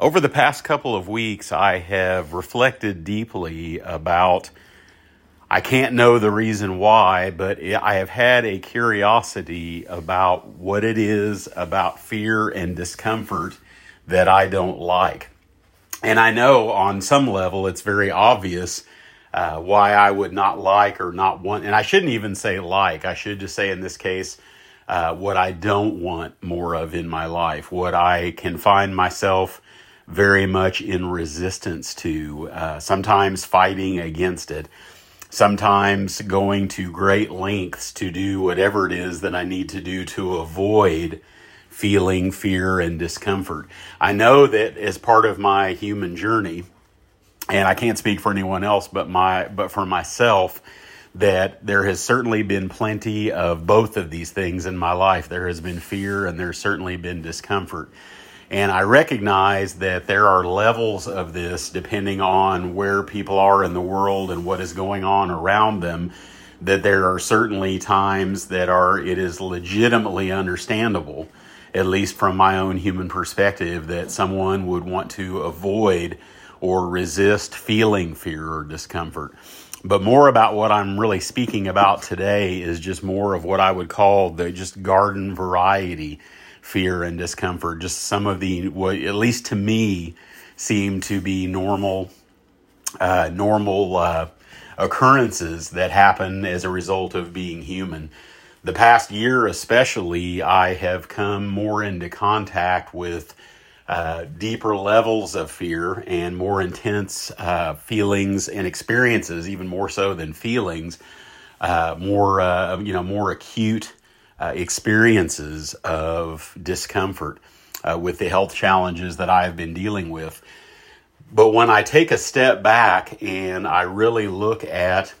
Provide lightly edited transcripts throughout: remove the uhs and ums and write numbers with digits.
Over the past couple of weeks, I have reflected deeply about, I can't know the reason why, but I have had a curiosity about what it is about fear and discomfort that I don't like. And I know on some level it's very obvious why I would not like or not want, and I shouldn't even say like, I should just say in this case, what I don't want more of in my life, what I can find myself very much in resistance to, sometimes fighting against it, sometimes going to great lengths to do whatever it is that I need to do to avoid feeling fear and discomfort. I know that as part of my human journey, and I can't speak for anyone else but for myself, that there has certainly been plenty of both of these things in my life. There has been fear and there's certainly been discomfort. And I recognize that there are levels of this depending on where people are in the world and what is going on around them, that there are certainly times that it is legitimately understandable, at least from my own human perspective, that someone would want to avoid or resist feeling fear or discomfort. But more about what I'm really speaking about today is just more of what I would call the just garden variety fear and discomfort. Just some of the, what at least to me, seem to be normal occurrences that happen as a result of being human. The past year especially, I have come more into contact with deeper levels of fear and more intense feelings and experiences, even more so than feelings, more acute experiences of discomfort with the health challenges that I have been dealing with. But when I take a step back and I really look at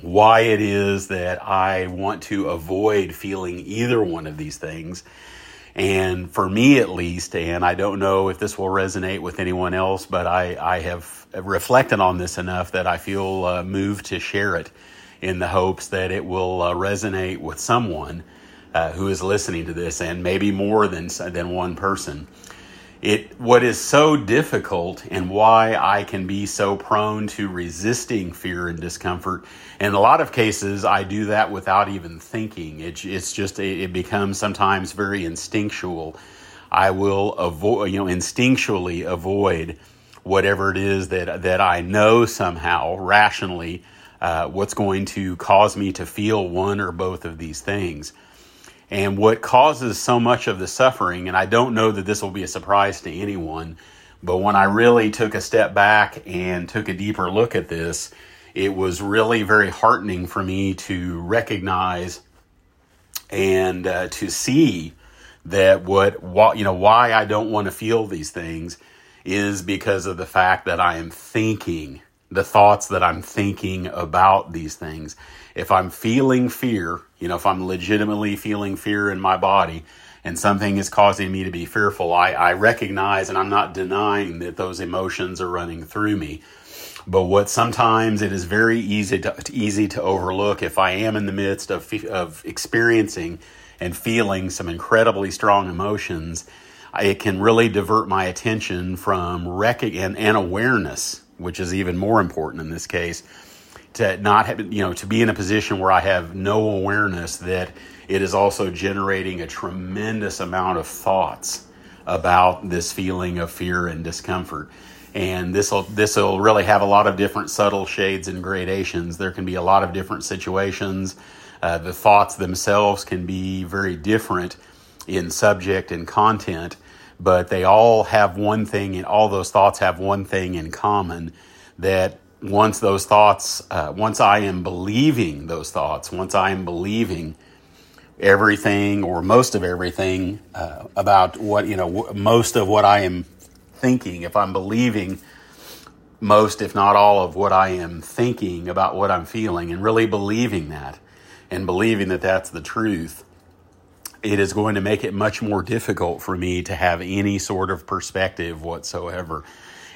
why it is that I want to avoid feeling either one of these things, and for me at least, and I don't know if this will resonate with anyone else, but I have reflected on this enough that I feel moved to share it in the hopes that it will resonate with someone who is listening to this, and maybe more than one person. What is so difficult and why I can be so prone to resisting fear and discomfort, in a lot of cases, I do that without even thinking. It becomes sometimes very instinctual. I will instinctually avoid whatever it is that I know somehow rationally what's going to cause me to feel one or both of these things. And what causes so much of the suffering, and I don't know that this will be a surprise to anyone, but when I really took a step back and took a deeper look at this, it was really very heartening for me to recognize and to see that why I don't want to feel these things is because of the fact that I am thinking the thoughts that I'm thinking about these things. If I'm feeling fear, if I'm legitimately feeling fear in my body and something is causing me to be fearful, I recognize and I'm not denying that those emotions are running through me. But what sometimes it is very easy to overlook, if I am in the midst of experiencing and feeling some incredibly strong emotions, it can really divert my attention from recognition and awareness, which is even more important in this case, to not have, to be in a position where I have no awareness that it is also generating a tremendous amount of thoughts about this feeling of fear and discomfort. And this will really have a lot of different subtle shades and gradations. There can be a lot of different situations. The thoughts themselves can be very different in subject and content, but they all have one thing, and all those thoughts have one thing in common, that once those thoughts, once I am believing those thoughts, once I am believing everything or most of everything about what, most of what I am thinking, if I'm believing most, if not all of what I am thinking about what I'm feeling, and really believing that, and believing that that's the truth, it is going to make it much more difficult for me to have any sort of perspective whatsoever.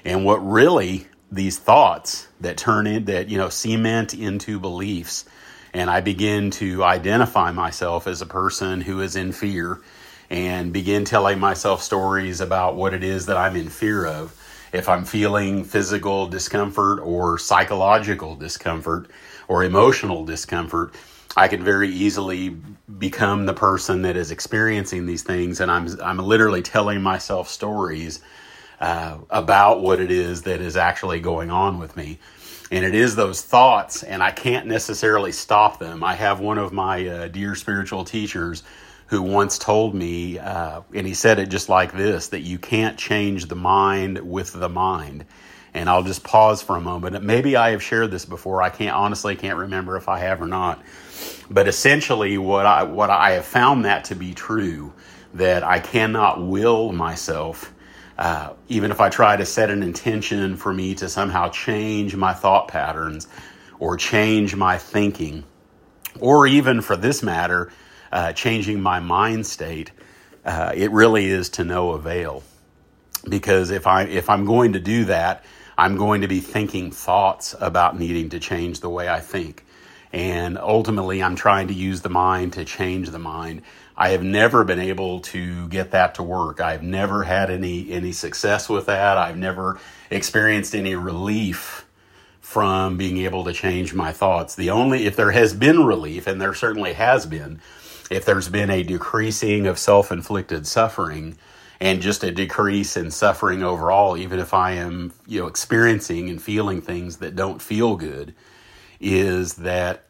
And what really these thoughts that cement into beliefs, and I begin to identify myself as a person who is in fear and begin telling myself stories about what it is that I'm in fear of. If I'm feeling physical discomfort or psychological discomfort or emotional discomfort, I can very easily become the person that is experiencing these things, and I'm literally telling myself stories about what it is that is actually going on with me. And it is those thoughts, and I can't necessarily stop them. I have one of my dear spiritual teachers who once told me, and he said it just like this, that you can't change the mind with the mind. And I'll just pause for a moment. Maybe I have shared this before. I honestly can't remember if I have or not. But essentially what I have found that to be true, that I cannot will myself, even if I try to set an intention for me to somehow change my thought patterns or change my thinking, or even for this matter, changing my mind state, it really is to no avail. Because if I'm going to do that, I'm going to be thinking thoughts about needing to change the way I think. And ultimately, I'm trying to use the mind to change the mind. I have never been able to get that to work. I've never had any success with that. I've never experienced any relief from being able to change my thoughts. If there has been relief, and there certainly has been, if there's been a decreasing of self-inflicted suffering, and just a decrease in suffering overall, even if I am, experiencing and feeling things that don't feel good, is that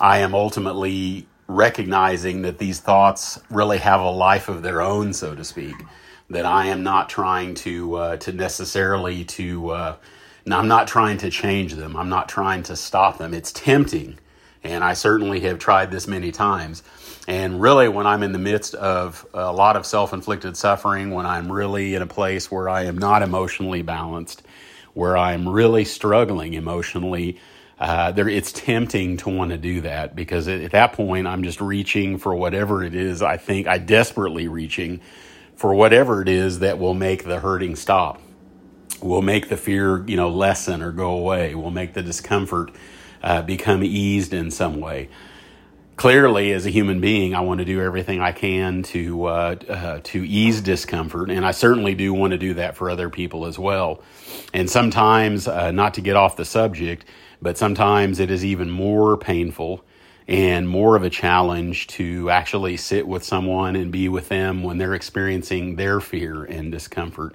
I am ultimately recognizing that these thoughts really have a life of their own, so to speak. That I am not trying I'm not trying to change them. I'm not trying to stop them. It's tempting, and I certainly have tried this many times. And really, when I'm in the midst of a lot of self-inflicted suffering, when I'm really in a place where I am not emotionally balanced, where I'm really struggling emotionally, it's tempting to want to do that, because at that point, I'm just reaching for whatever it is desperately reaching for whatever it is that will make the hurting stop, will make the fear, lessen or go away, will make the discomfort become eased in some way. Clearly, as a human being, I want to do everything I can to ease discomfort, and I certainly do want to do that for other people as well. And sometimes, not to get off the subject, but sometimes it is even more painful and more of a challenge to actually sit with someone and be with them when they're experiencing their fear and discomfort,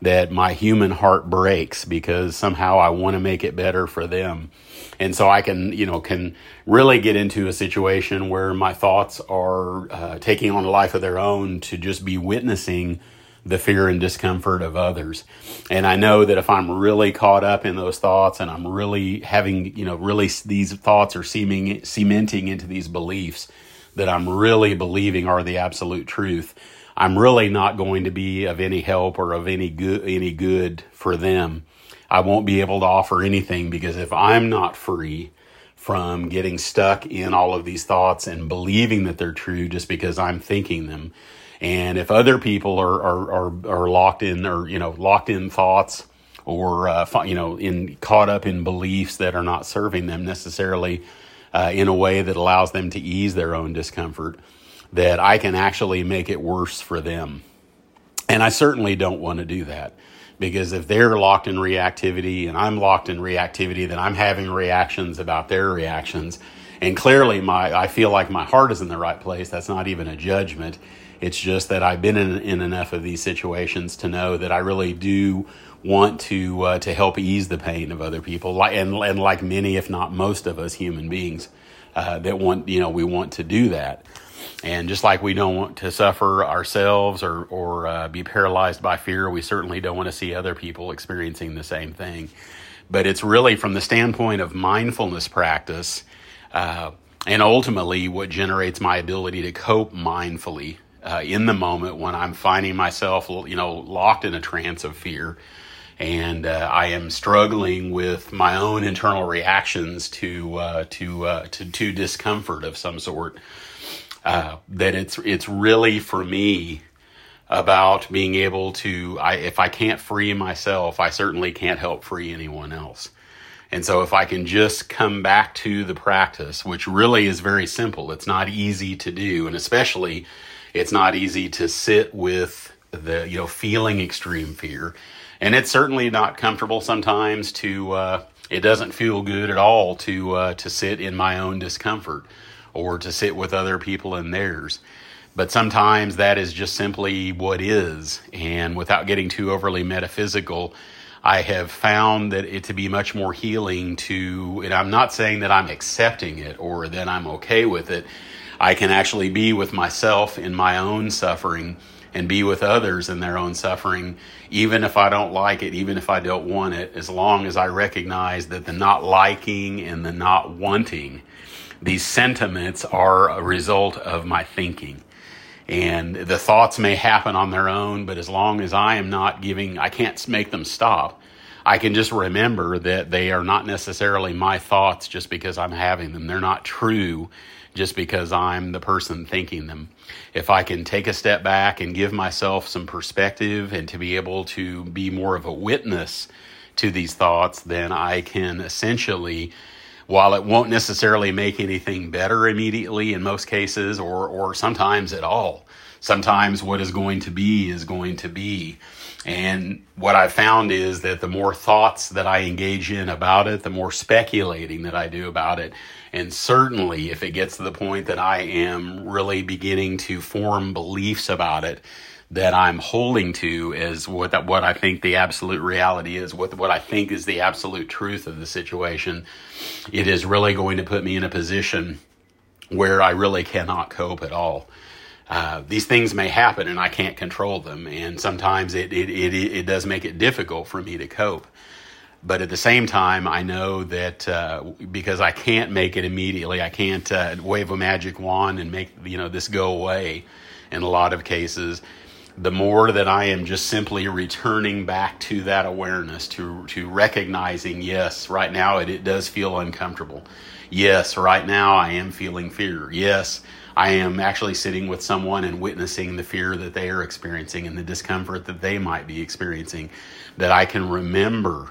that my human heart breaks because somehow I want to make it better for them. And so I can really get into a situation where my thoughts are taking on a life of their own to just be witnessing the fear and discomfort of others. And I know that if I'm really caught up in those thoughts, and I'm really having, really these thoughts are cementing into these beliefs that I'm really believing are the absolute truth, I'm really not going to be of any help or of any good for them. I won't be able to offer anything, because if I'm not free from getting stuck in all of these thoughts and believing that they're true just because I'm thinking them, and if other people are locked in, or locked in thoughts, or caught up in beliefs that are not serving them necessarily in a way that allows them to ease their own discomfort, that I can actually make it worse for them. And I certainly don't want to do that, because if they're locked in reactivity and I'm locked in reactivity, then I'm having reactions about their reactions. And clearly I feel like my heart is in the right place. That's not even a judgment. It's just that I've been in enough of these situations to know that I really do want to help ease the pain of other people. And like many, if not most of us human beings, that want, we want to do that. And just like we don't want to suffer ourselves or be paralyzed by fear, we certainly don't want to see other people experiencing the same thing. But it's really from the standpoint of mindfulness practice, and ultimately what generates my ability to cope mindfully in the moment when I'm finding myself, locked in a trance of fear, and I am struggling with my own internal reactions to discomfort of some sort. That it's really for me about being able to, if I can't free myself, I certainly can't help free anyone else. And so if I can just come back to the practice, which really is very simple, it's not easy to do. And especially It's not easy to sit with the, feeling extreme fear. And it's certainly not comfortable sometimes to, it doesn't feel good at all to sit in my own discomfort or to sit with other people in theirs. But sometimes that is just simply what is. And without getting too overly metaphysical, I have found that it to be much more healing to, and I'm not saying that I'm accepting it or that I'm okay with it. I can actually be with myself in my own suffering and be with others in their own suffering, even if I don't like it, even if I don't want it, as long as I recognize that the not liking and the not wanting, these sentiments are a result of my thinking. And the thoughts may happen on their own, but as long as I am not giving, I can't make them stop. I can just remember that they are not necessarily my thoughts just because I'm having them. They're not true just because I'm the person thinking them. If I can take a step back and give myself some perspective and to be able to be more of a witness to these thoughts, then I can essentially, while it won't necessarily make anything better immediately in most cases, or sometimes at all, sometimes what is going to be. And what I've found is that the more thoughts that I engage in about it, the more speculating that I do about it. And certainly if it gets to the point that I am really beginning to form beliefs about it that I'm holding to as what I think the absolute reality is, what I think is the absolute truth of the situation, it is really going to put me in a position where I really cannot cope at all. These things may happen and I can't control them, and sometimes it does make it difficult for me to cope. But at the same time, I know that because I can't make it immediately, I can't wave a magic wand and make this go away in a lot of cases. The more that I am just simply returning back to that awareness, to recognizing, yes, right now it does feel uncomfortable. Yes, right now I am feeling fear. Yes, I am actually sitting with someone and witnessing the fear that they are experiencing and the discomfort that they might be experiencing, that I can remember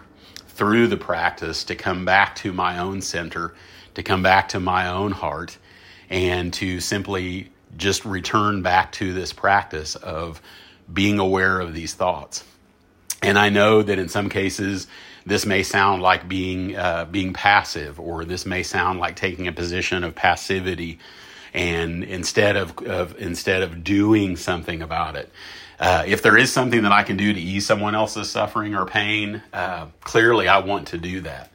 through the practice to come back to my own center, to come back to my own heart, and to simply just return back to this practice of being aware of these thoughts. And I know that in some cases, this may sound like being passive, or this may sound like taking a position of passivity, and instead of doing something about it. If there is something that I can do to ease someone else's suffering or pain, clearly I want to do that.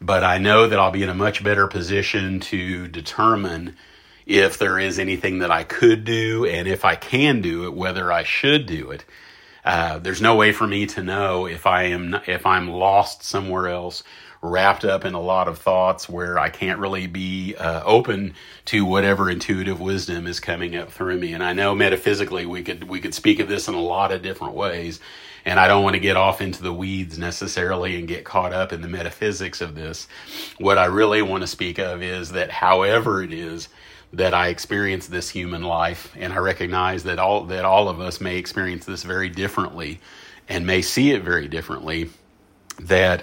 But I know that I'll be in a much better position to determine if there is anything that I could do, and if I can do it, whether I should do it. There's no way for me to know if I'm lost somewhere else, wrapped up in a lot of thoughts where I can't really be open to whatever intuitive wisdom is coming up through me. And I know metaphysically we could speak of this in a lot of different ways, and I don't want to get off into the weeds necessarily and get caught up in the metaphysics of this. What I really want to speak of is that however it is that I experience this human life, and I recognize that all of us may experience this very differently and may see it very differently, that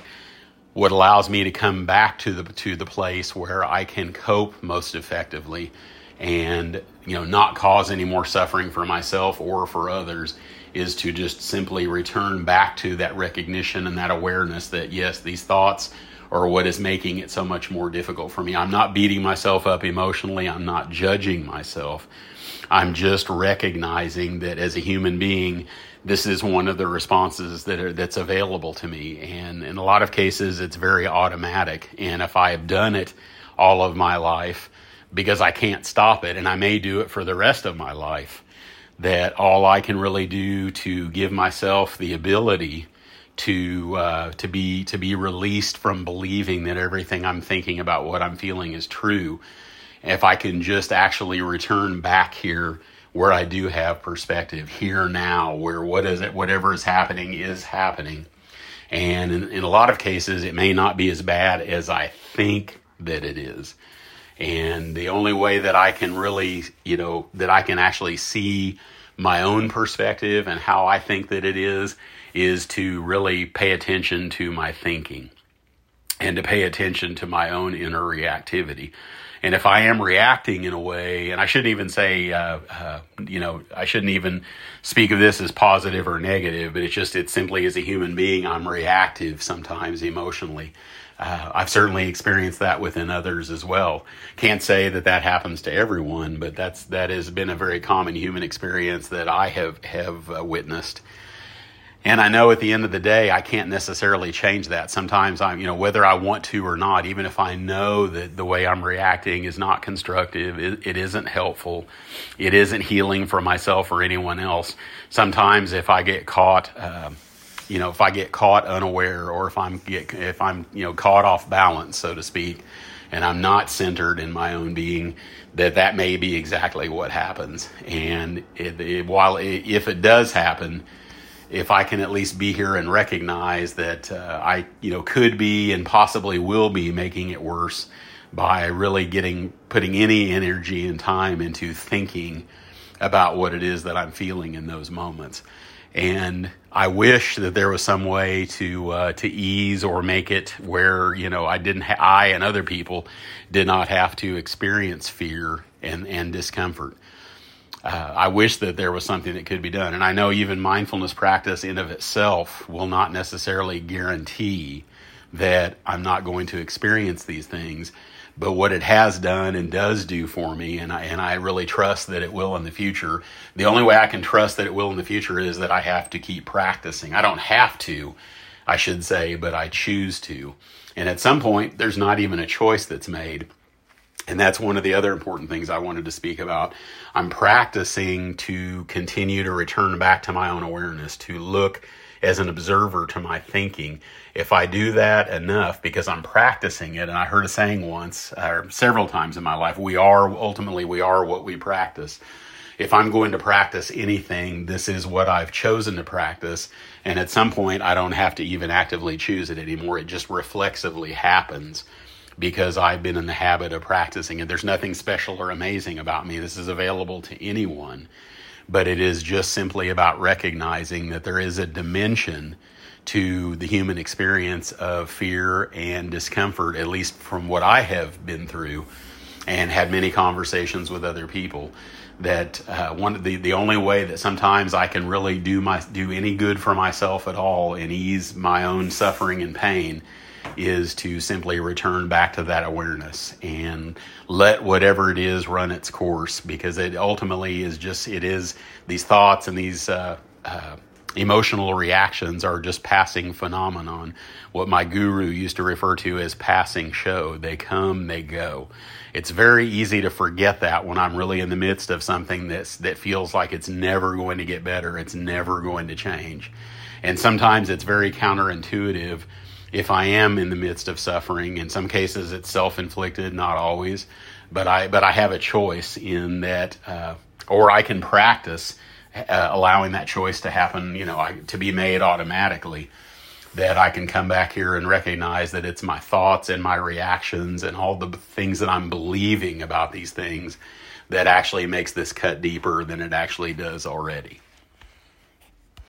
what allows me to come back to the place where I can cope most effectively and not cause any more suffering for myself or for others is to just simply return back to that recognition and that awareness that yes, these thoughts or what is making it so much more difficult for me. I'm not beating myself up emotionally. I'm not judging myself. I'm just recognizing that as a human being, this is one of the responses that's available to me. And in a lot of cases, it's very automatic. And if I have done it all of my life, because I can't stop it, and I may do it for the rest of my life, that all I can really do to give myself the ability to be released from believing that everything I'm thinking about what I'm feeling is true. If I can just actually return back here where I do have perspective here now, where whatever is happening, and in a lot of cases it may not be as bad as I think that it is. And the only way that I can really that I can actually see my own perspective and how I think that it is to really pay attention to my thinking. and to pay attention to my own inner reactivity. And if I am reacting in a way, and I shouldn't even say, I shouldn't even speak of this as positive or negative, but it's simply as a human being, I'm reactive sometimes emotionally. I've certainly experienced that within others as well. Can't say that happens to everyone, but that has been a very common human experience that I have witnessed. And I know at the end of the day, I can't necessarily change that. Sometimes I'm, whether I want to or not, even if I know that the way I'm reacting is not constructive, it isn't helpful, it isn't healing for myself or anyone else. Sometimes if I get caught, if I get caught unaware, or if I'm caught off balance, so to speak, and I'm not centered in my own being, that may be exactly what happens. And if it does happen, if I can at least be here and recognize that I could be and possibly will be making it worse by really putting any energy and time into thinking about what it is that I'm feeling in those moments. And I wish that there was some way to ease or make it where I and other people did not have to experience fear and discomfort. I wish that there was something that could be done. And I know even mindfulness practice in of itself will not necessarily guarantee that I'm not going to experience these things. But what it has done and does do for me, and I really trust that it will in the future. The only way I can trust that it will in the future is that I have to keep practicing. I don't have to, I should say, but I choose to. And at some point, there's not even a choice that's made. And that's one of the other important things I wanted to speak about. I'm practicing to continue to return back to my own awareness, to look as an observer to my thinking. If I do that enough, because I'm practicing it, and I heard a saying once, or several times in my life, we are what we practice. If I'm going to practice anything, this is what I've chosen to practice. And at some point, I don't have to even actively choose it anymore. It just reflexively happens, because I've been in the habit of practicing it. There's nothing special or amazing about me. This is available to anyone. But it is just simply about recognizing that there is a dimension to the human experience of fear and discomfort, at least from what I have been through and had many conversations with other people, that the only way that sometimes I can really do any good for myself at all and ease my own suffering and pain is to simply return back to that awareness and let whatever it is run its course, because it ultimately is these thoughts and these emotional reactions are just passing phenomenon. What my guru used to refer to as passing show. They come, they go. It's very easy to forget that when I'm really in the midst of something that feels like it's never going to get better, it's never going to change. And sometimes it's very counterintuitive if I am in the midst of suffering. In some cases it's self-inflicted, not always, but I have a choice in that, or I can practice allowing that choice to happen, to be made automatically, that I can come back here and recognize that it's my thoughts and my reactions and all the things that I'm believing about these things that actually makes this cut deeper than it actually does already.